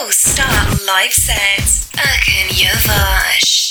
CoolStart live sets, Erkan Yavas.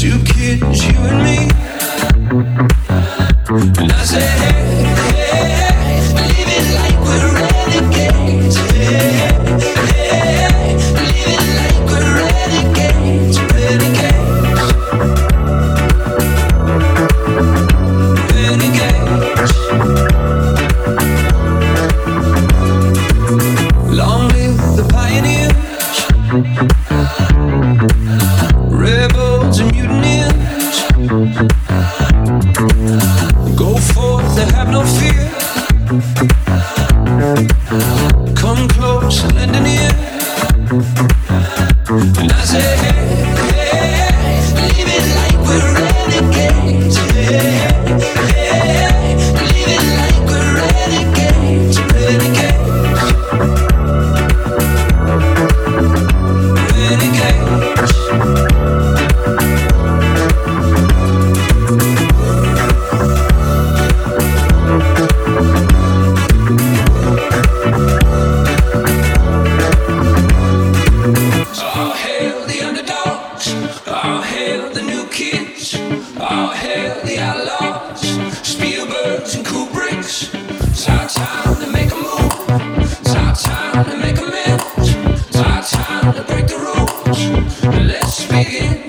Two kids, you and me. all hail the outlaws, Spielbergs and Kubricks. It's our time to make a move. It's our time to make amends. It's our time to break the rules. Let's begin.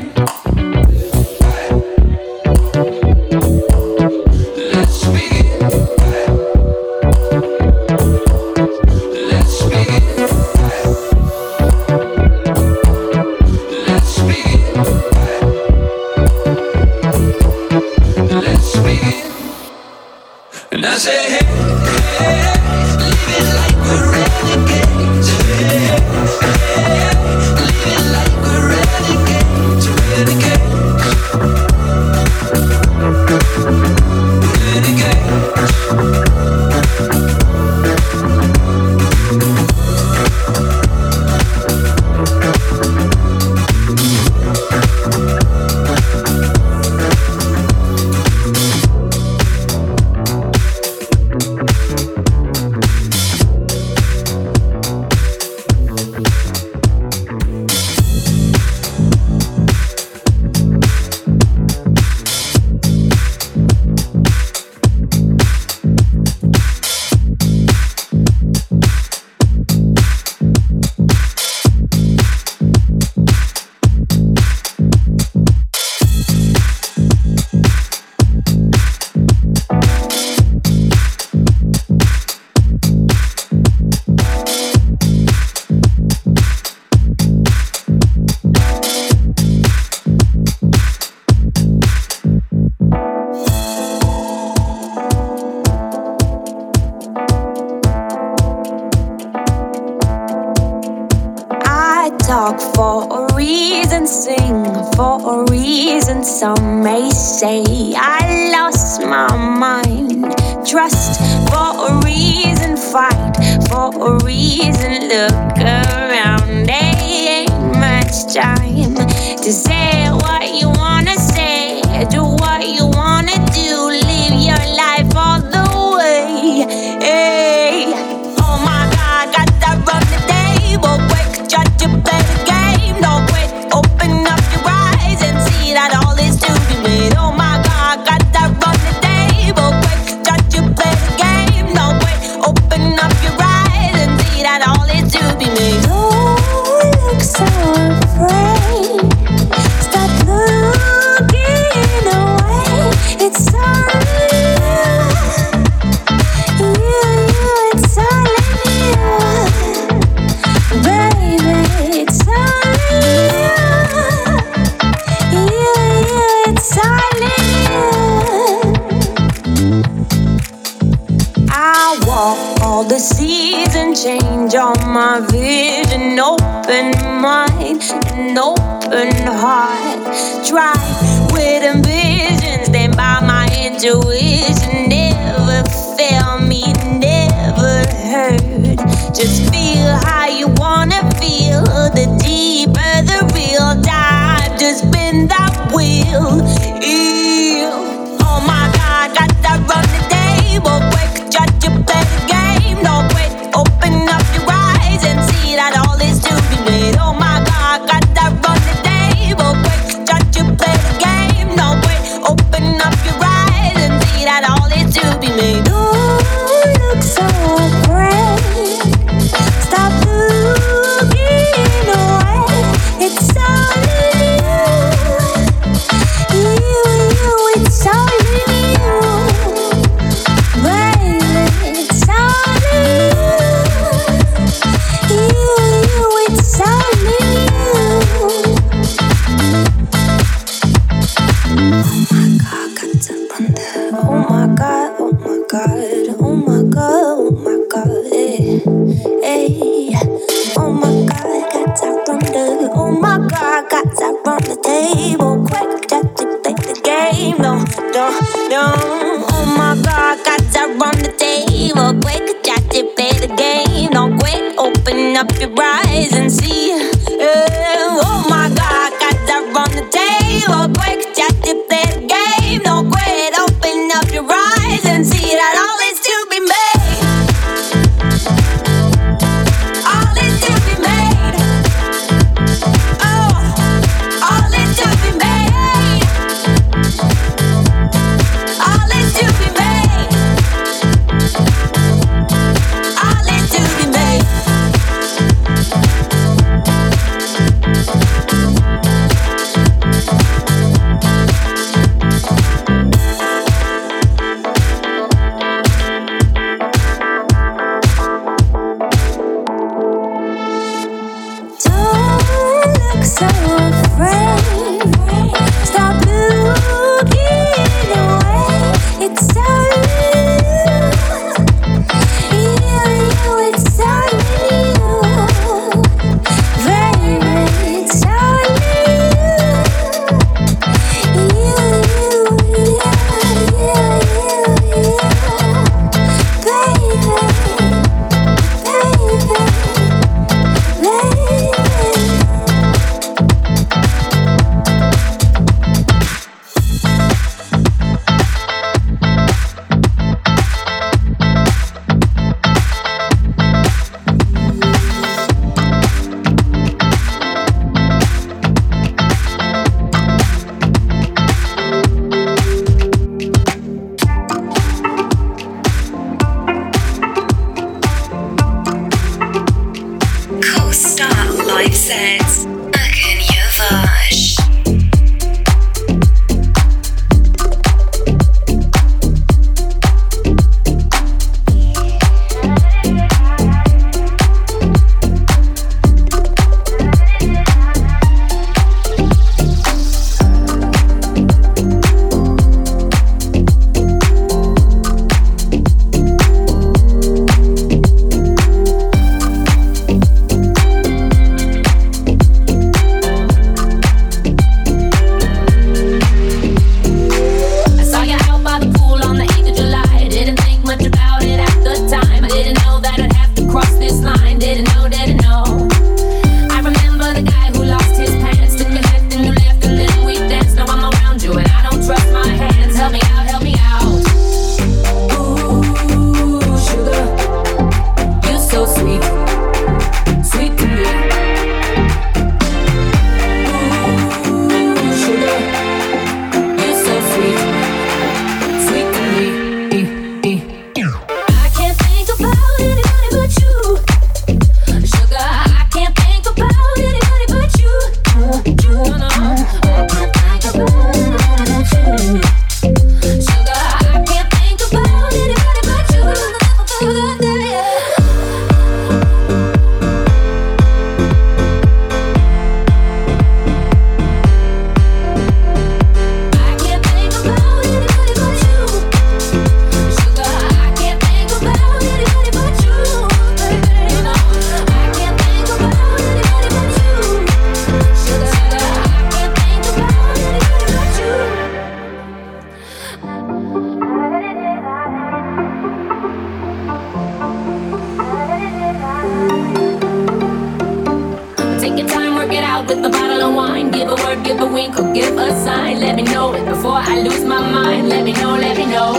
wink or give a sign. Let me know it before I lose my mind. Let me know, let me know.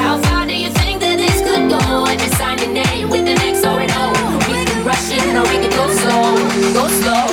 How far do you think that this could go? If you sign your name with an X or an O, we can rush it or we can go slow, go slow.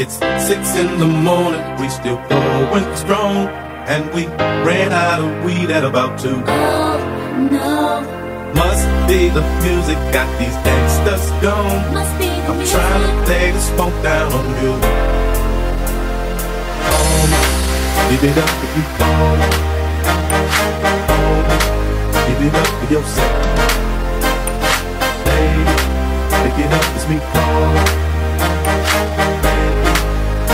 It's 6 in the morning, we still going strong. And we ran out of weed at about 2. Oh, no. Must be the music got these gangsters gone. Must be the I'm music. Trying to lay the smoke down on you. Oh, give it up if you want it. Oh, give it up for yourself. Baby, pick it up. me fall.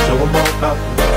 Show them all about love.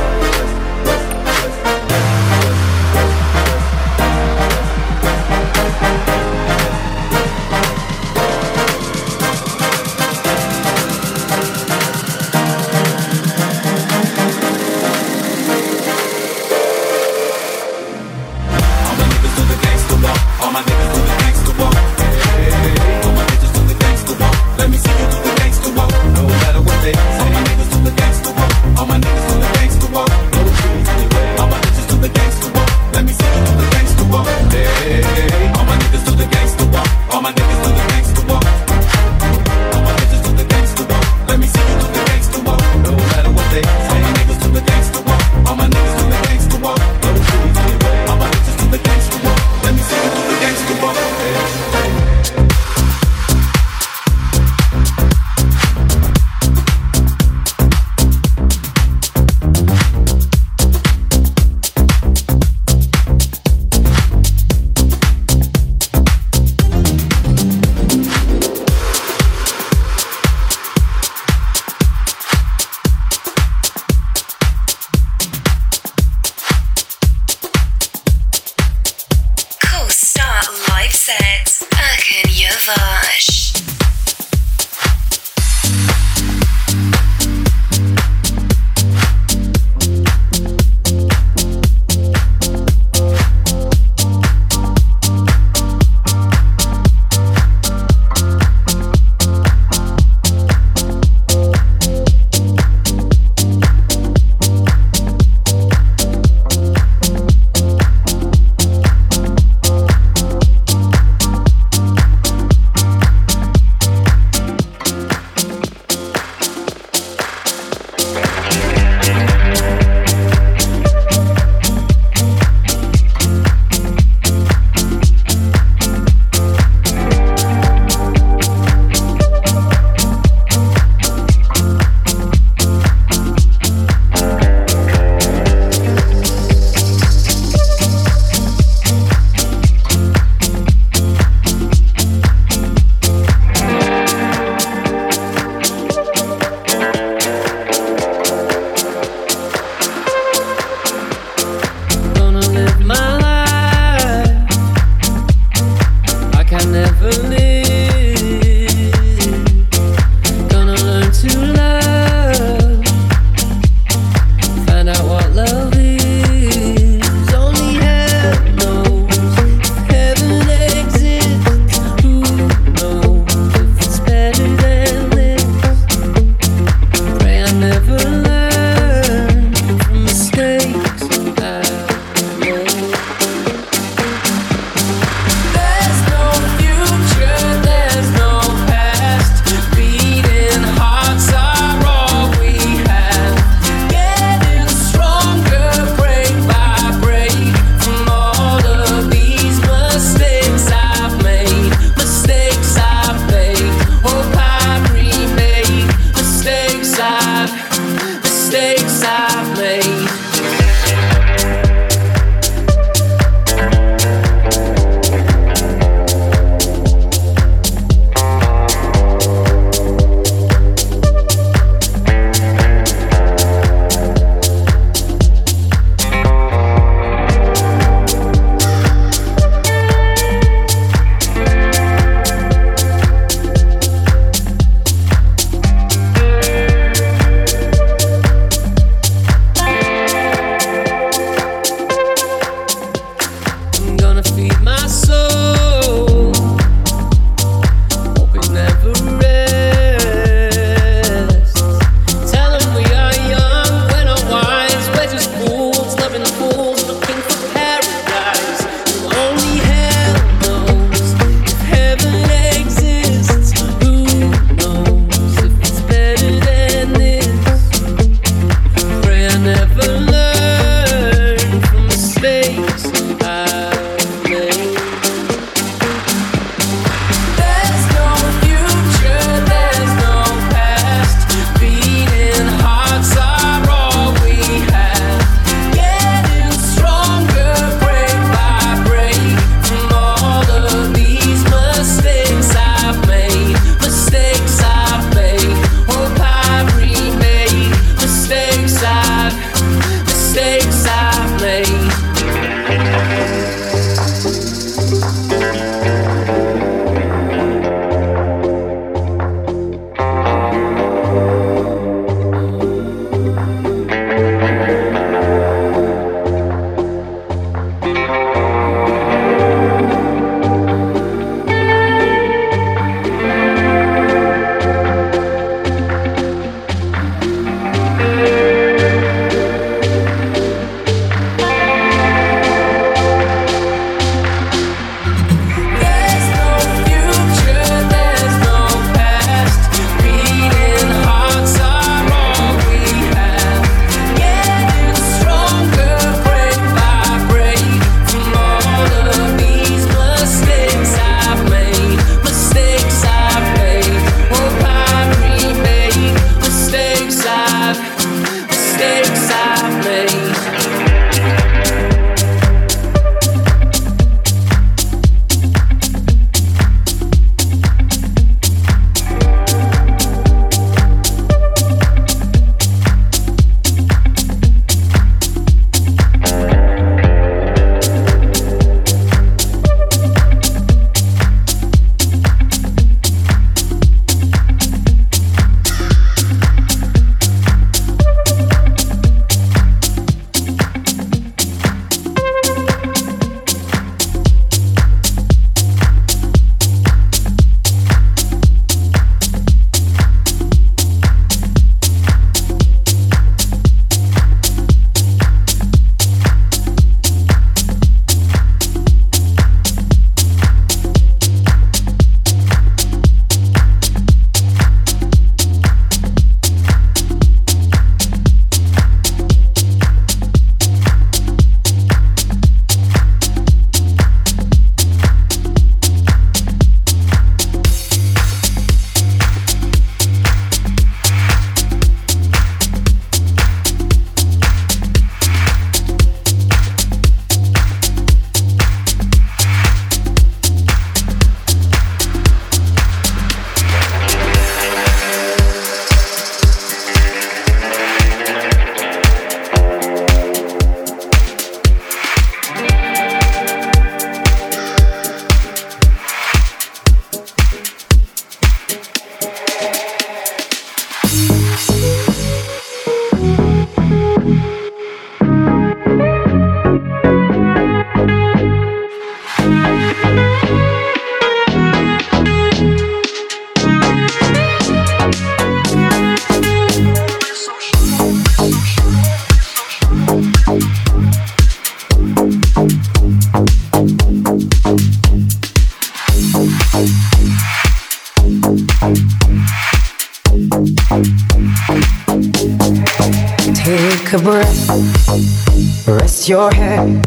Your head,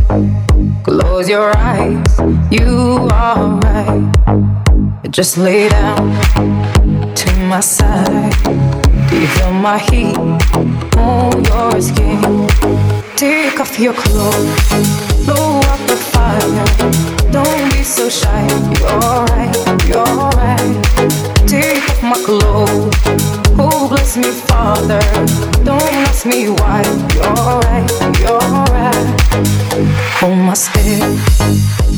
close your eyes, you are right. Just lay down to my side. Do you feel my heat on your skin? Take off your clothes, blow up the fire. Don't be so shy, you're right, you're right. Take off my clothes, oh bless me Father. Don't ask me why, you're right, you're right. Hold my step,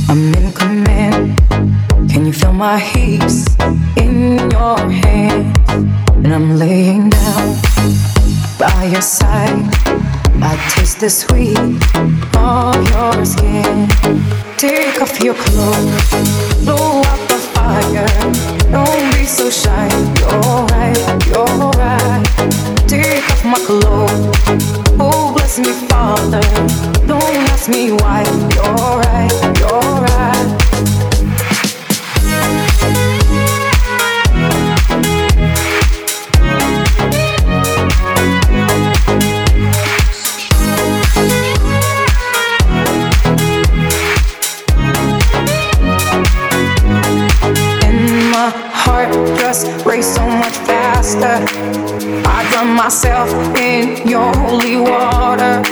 I'm in command. Can you feel my heaps in your hands? And I'm laying down by your side. I taste the sweet of your skin. Take off your clothes, blow out the fire. Don't be so shy, you're right, you're right. Take off my clothes, oh bless me Father. Don't ask me why, you're right, you're right. So much faster, I drown myself in your holy water,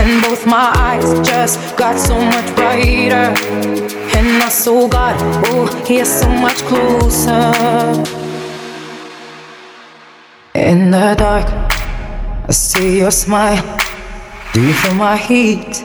and both my eyes just got so much brighter, and I saw God, oh, He's so much closer. In the dark, I see your smile. Do you feel my heat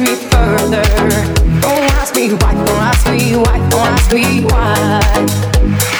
me further. Don't ask me why, don't ask me why, don't ask me why.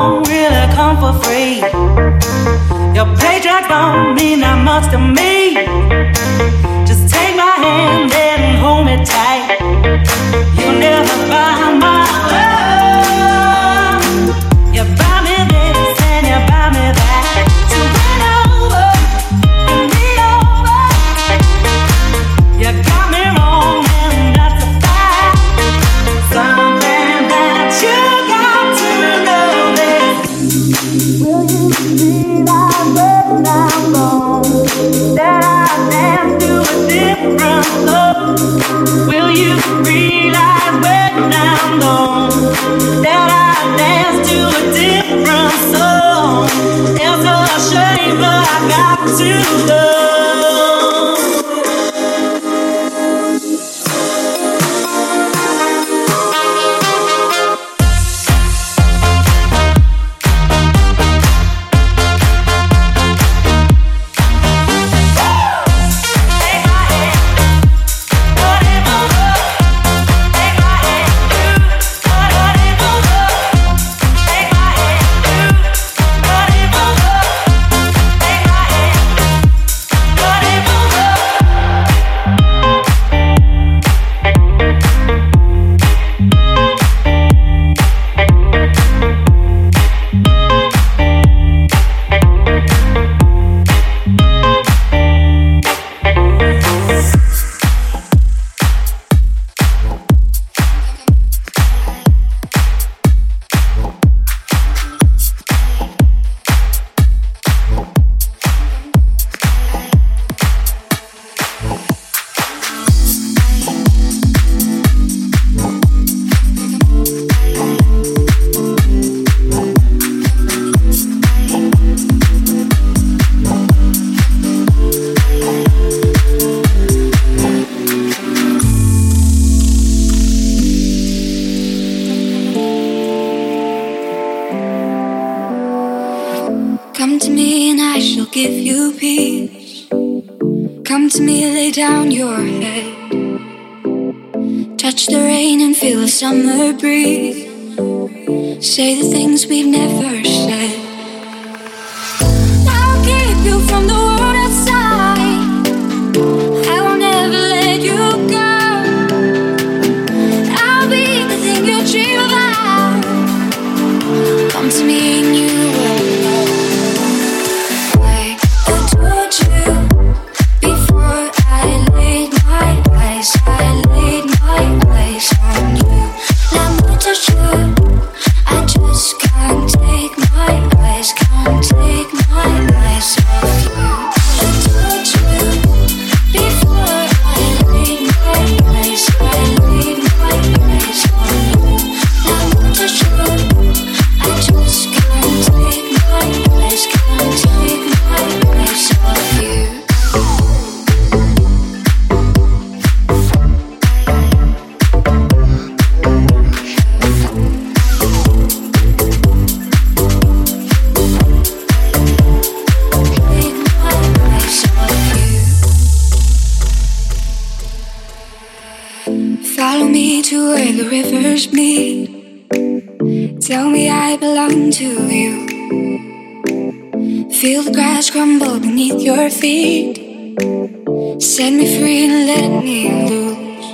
don't really come for free. Your paycheck don't mean that much to me. Just take my hand and hold me tight. You'll never buy my love. You buy me this and you buy me that. So run over and be over. You got me wrong and that's a fact. Something that you got to notice. Will you believe I will not go? That I am to a different love. Will you realize when I'm gone that I dance to a different song? It's a shame, but I got to love. Summer breeze, say the things we've never said. I'll keep you from the world outside. I won't ever let you go. I'll be the thing you dream about. Come to me and you will know. I adored you before I laid my eyes. I laid my eyes on you. I just can't take my eyes, can't take my eyes off you. I told you before I laid my eyes, I laid my eyes on you. I want to show I just can't take my eyes, can't take my eyes off you. The rivers bleed. Tell me I belong to you. Feel the grass crumble beneath your feet. Set me free and let me loose.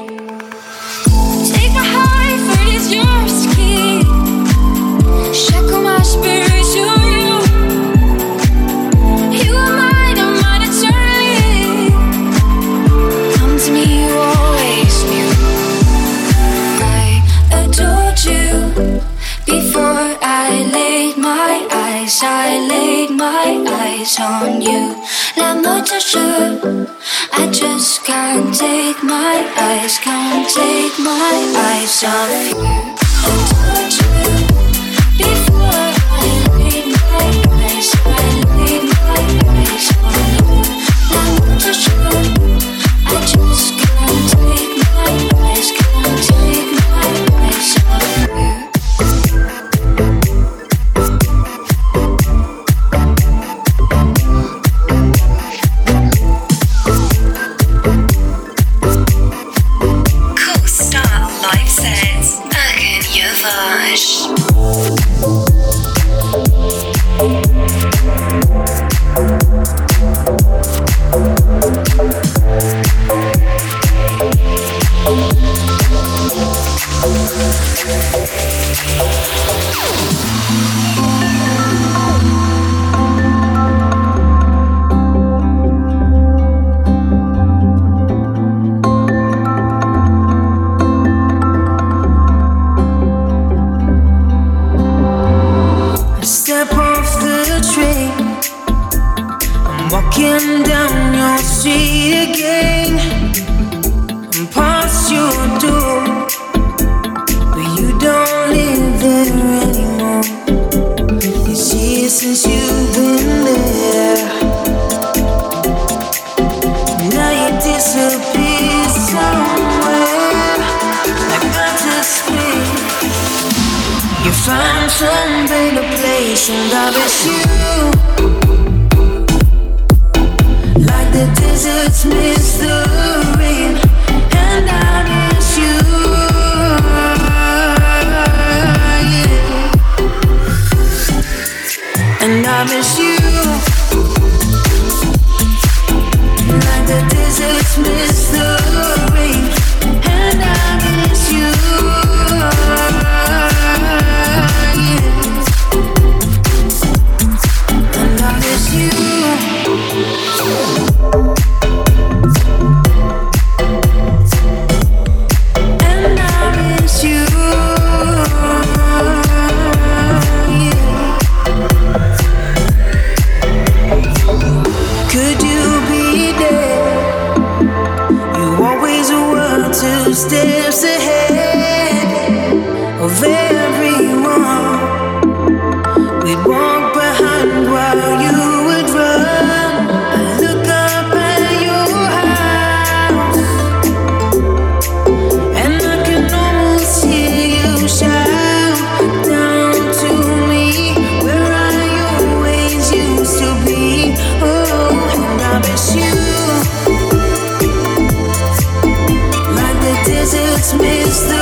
Take my heart, for it is yours to keep. Shackle my spirit to you. You are mine, I'm mine eternally. Come to me, you always knew. Before I laid my eyes, I laid my eyes on you. Not much I should, I just can't take my eyes, can't take my eyes off you. I told you before I laid my eyes, I laid my eyes on you. Not much I should, I just can't take my eyes, can't take my eyes off you. CoolStart live sets, Erkan Yavas. going down your street again. I'm past your door, but you don't live there anymore. It's years since you've been there. Now you disappear somewhere like magic spell. You find some better place, and I wish you. The deserts miss the rain, and I miss you. Yeah. And I miss you. Like the deserts miss the rain, and I miss you. Yeah. And I miss you. Steps ahead of everyone. We'd walk behind while you would run. I look up at your house, and I can almost hear you shout down to me, where I always used to be. Oh, and I miss you. It's miss the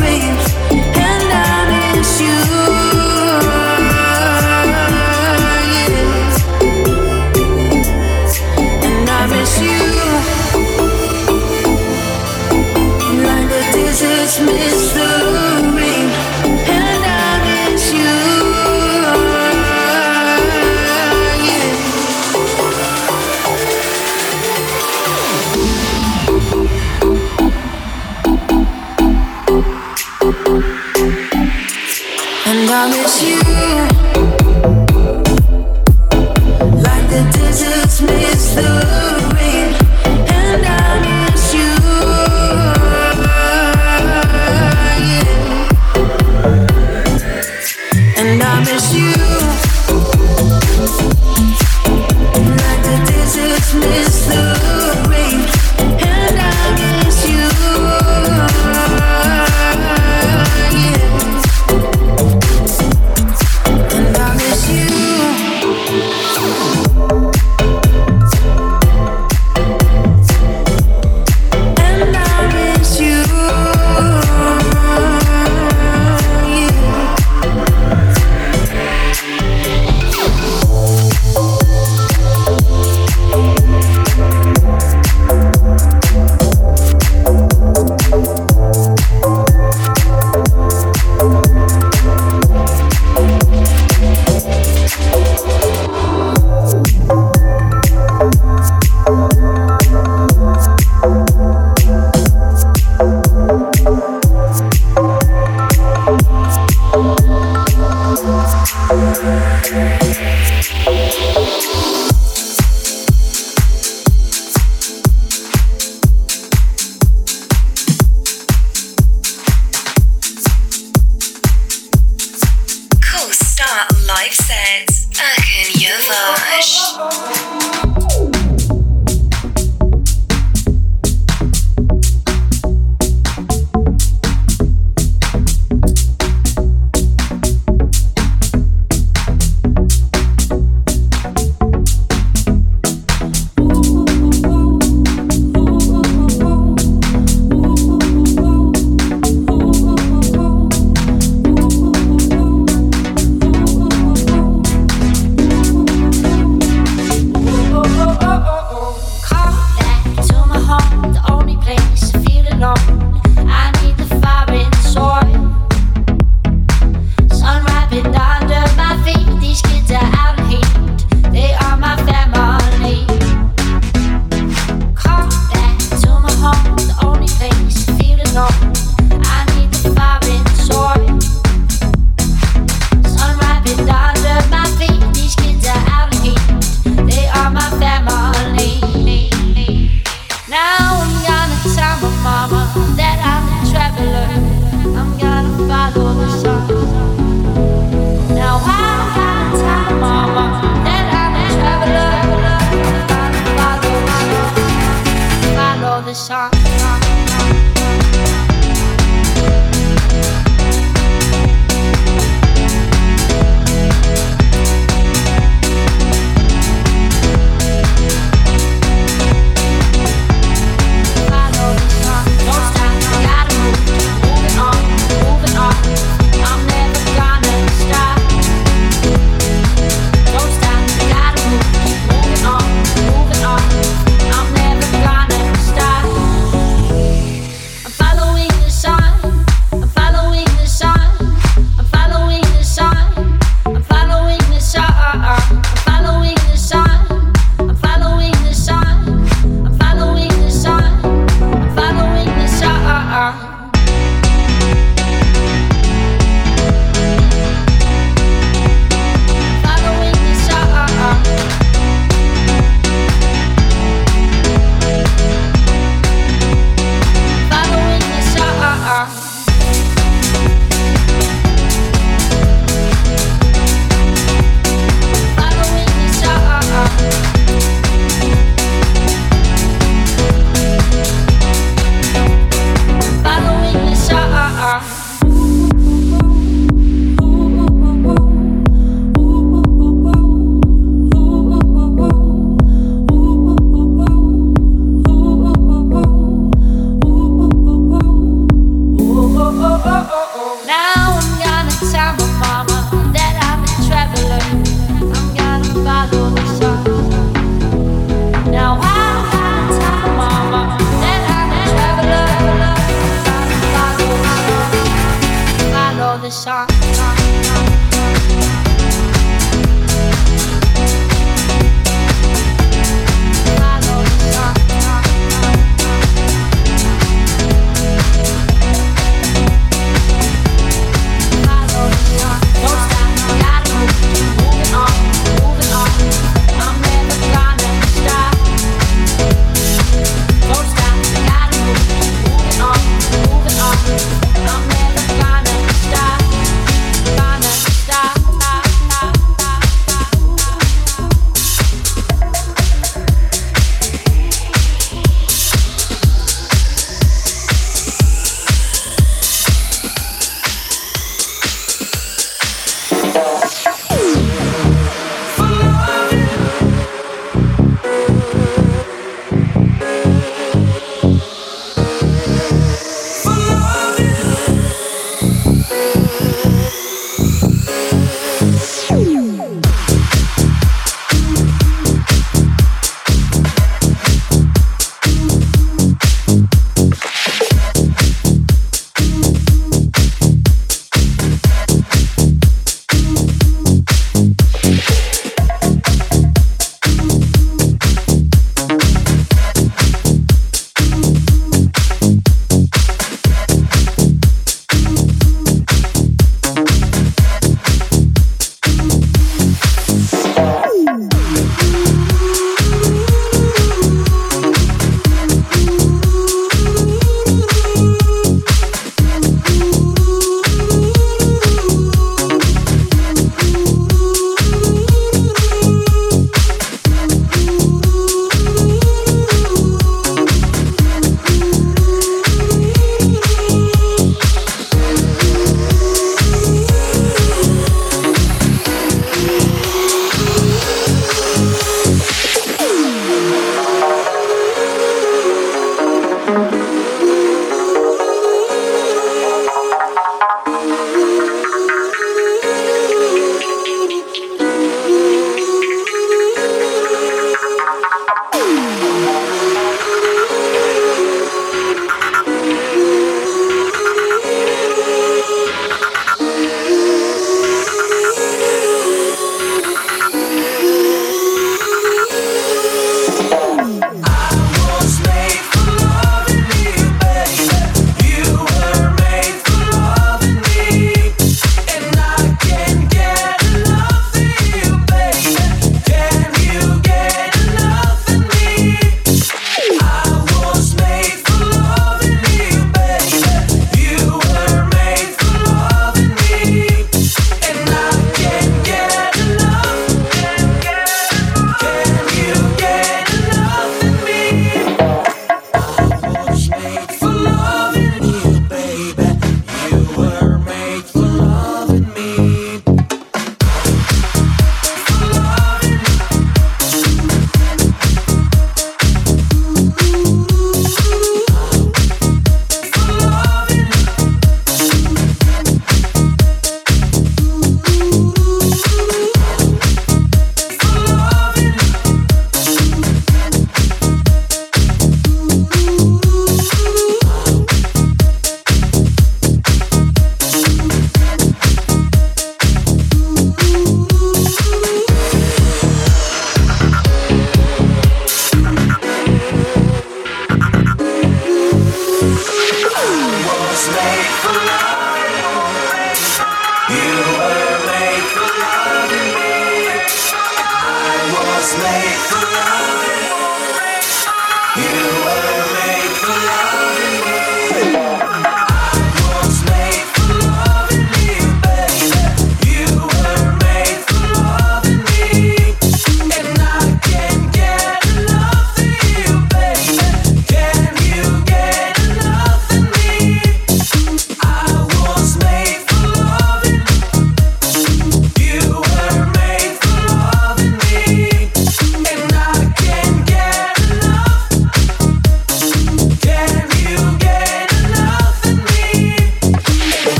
rain, and I miss you. Yeah. And I miss you. Like the deserts miss the rain, and I miss you. Yeah. And I miss you. Like the deserts miss the rain, and I miss you. Yeah. And I miss you. Like the deserts miss the rain, and I miss you.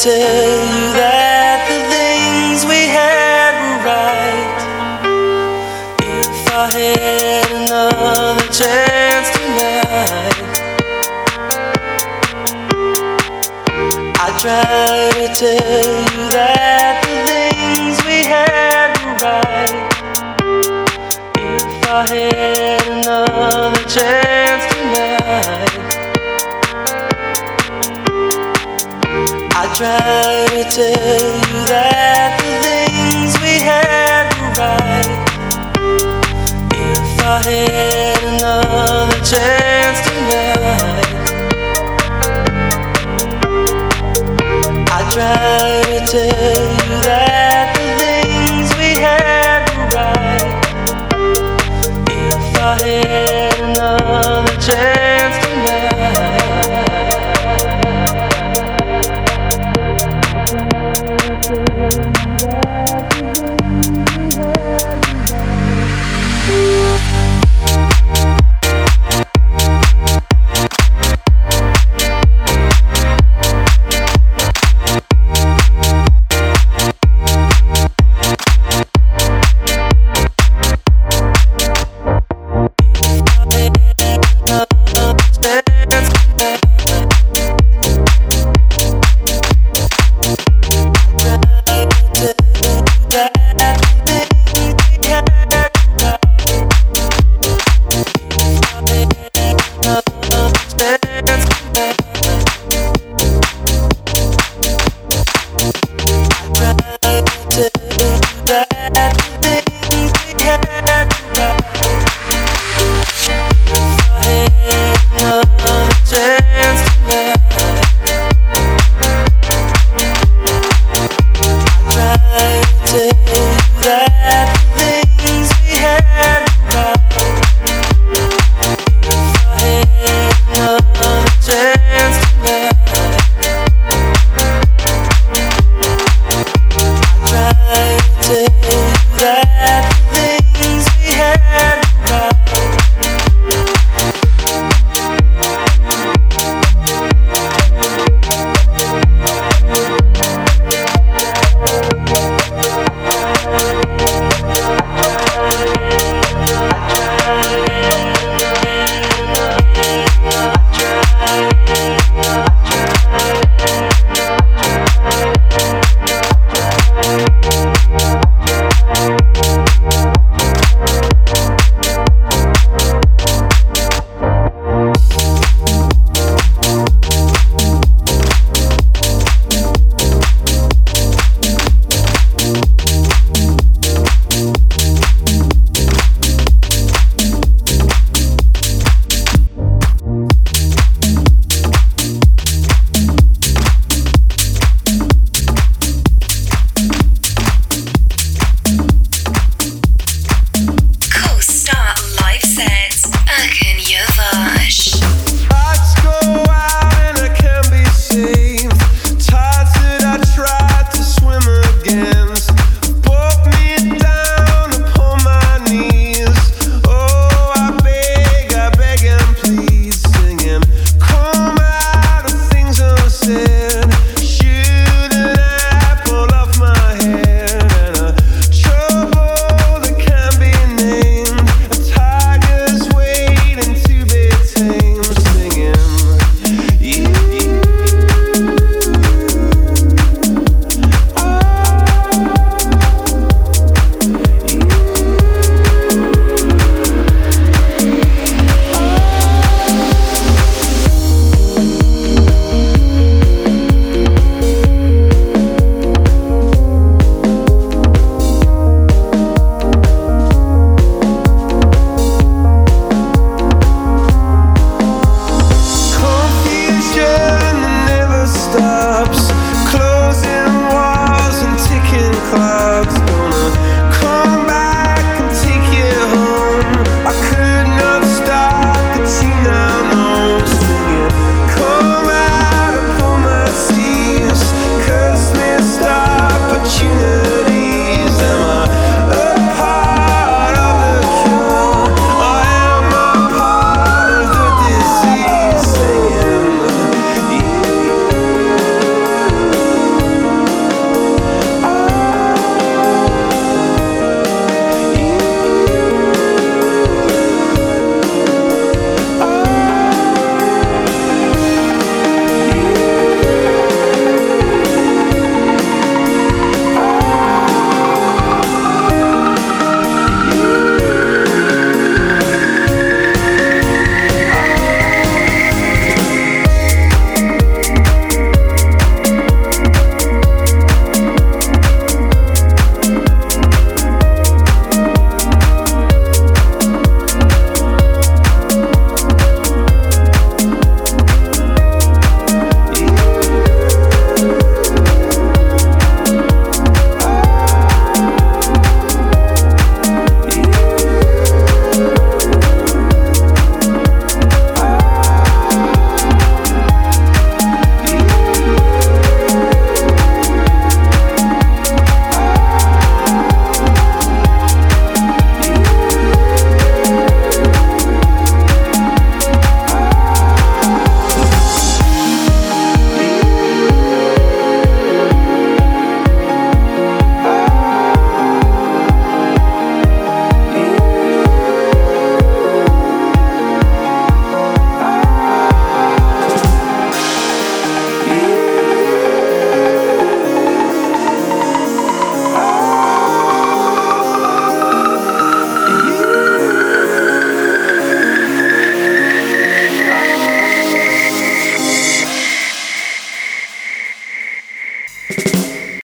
Tell you that the things we had were right. I had another chance tonight, I tried.